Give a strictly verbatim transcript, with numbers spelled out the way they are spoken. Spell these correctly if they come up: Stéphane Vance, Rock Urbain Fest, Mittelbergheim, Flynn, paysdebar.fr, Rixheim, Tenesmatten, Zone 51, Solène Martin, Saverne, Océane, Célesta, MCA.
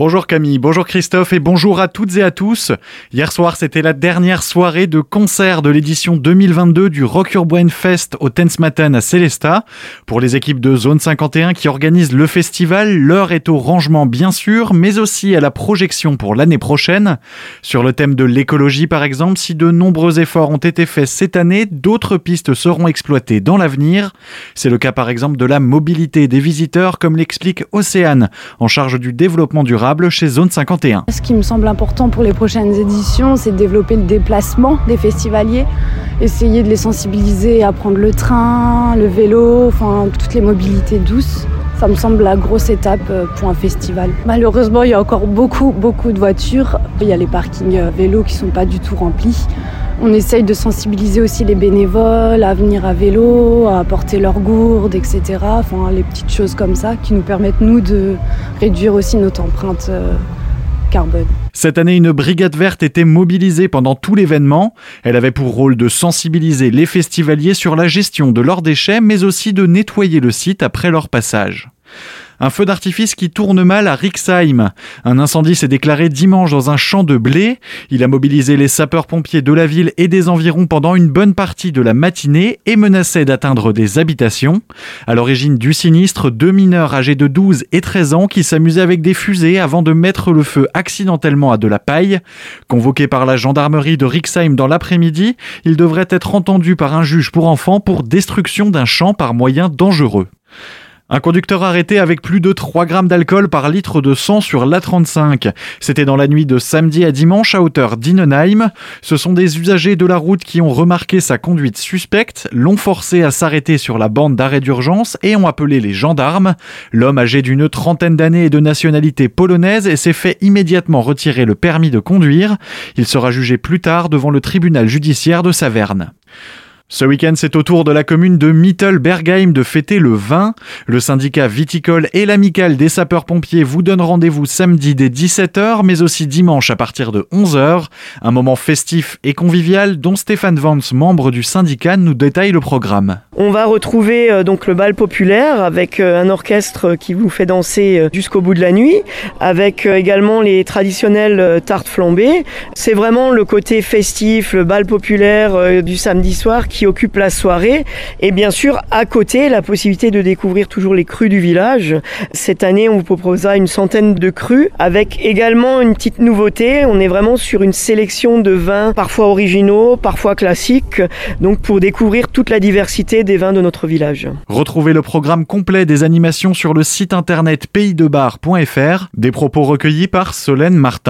Bonjour Camille, bonjour Christophe et bonjour à toutes et à tous. Hier soir, c'était la dernière soirée de concert de l'édition deux mille vingt-deux du Rock Urbain Fest au Tenesmatten à Célesta. Pour les équipes de Zone cinquante et un qui organisent le festival, l'heure est au rangement bien sûr, mais aussi à la projection pour l'année prochaine. Sur le thème de l'écologie par exemple, si de nombreux efforts ont été faits cette année, d'autres pistes seront exploitées dans l'avenir. C'est le cas par exemple de la mobilité des visiteurs, comme l'explique Océane, en charge du développement durable chez Zone cinquante et un. Ce qui me semble important pour les prochaines éditions, c'est de développer le déplacement des festivaliers, essayer de les sensibiliser à prendre le train, le vélo, enfin toutes les mobilités douces. Ça me semble la grosse étape pour un festival. Malheureusement, il y a encore beaucoup, beaucoup de voitures. Il y a les parkings vélos qui ne sont pas du tout remplis. On essaye de sensibiliser aussi les bénévoles à venir à vélo, à porter leurs gourdes, et cetera. Enfin, les petites choses comme ça qui nous permettent, nous, de réduire aussi notre empreinte carbone. Cette année, une brigade verte était mobilisée pendant tout l'événement. Elle avait pour rôle de sensibiliser les festivaliers sur la gestion de leurs déchets, mais aussi de nettoyer le site après leur passage. Un feu d'artifice qui tourne mal à Rixheim. Un incendie s'est déclaré dimanche dans un champ de blé. Il a mobilisé les sapeurs-pompiers de la ville et des environs pendant une bonne partie de la matinée et menaçait d'atteindre des habitations. À l'origine du sinistre, deux mineurs âgés de douze et treize ans qui s'amusaient avec des fusées avant de mettre le feu accidentellement à de la paille. Convoqués par la gendarmerie de Rixheim dans l'après-midi, ils devraient être entendus par un juge pour enfants pour destruction d'un champ par moyen dangereux. Un conducteur arrêté avec plus de trois grammes d'alcool par litre de sang sur l'A trente-cinq. C'était dans la nuit de samedi à dimanche à hauteur d'Innenheim. Ce sont des usagers de la route qui ont remarqué sa conduite suspecte, l'ont forcé à s'arrêter sur la bande d'arrêt d'urgence et ont appelé les gendarmes. L'homme âgé d'une trentaine d'années est de nationalité polonaise et s'est fait immédiatement retirer le permis de conduire. Il sera jugé plus tard devant le tribunal judiciaire de Saverne. Ce week-end, c'est au tour de la commune de Mittelbergheim de fêter le vin. Le syndicat viticole et l'amicale des sapeurs-pompiers vous donnent rendez-vous samedi dès dix-sept heures, mais aussi dimanche à partir de onze heures. Un moment festif et convivial dont Stéphane Vance, membre du syndicat, nous détaille le programme. On va retrouver euh, donc le bal populaire avec euh, un orchestre qui vous fait danser euh, jusqu'au bout de la nuit, avec euh, également les traditionnelles euh, tartes flambées. C'est vraiment le côté festif, le bal populaire euh, du samedi soir qui qui occupe la soirée, et bien sûr à côté la possibilité de découvrir toujours les crus du village. Cette année on vous proposera une centaine de crus avec également une petite nouveauté, on est vraiment sur une sélection de vins parfois originaux, parfois classiques, donc pour découvrir toute la diversité des vins de notre village. Retrouvez le programme complet des animations sur le site internet paysdebar point fr, des propos recueillis par Solène Martin.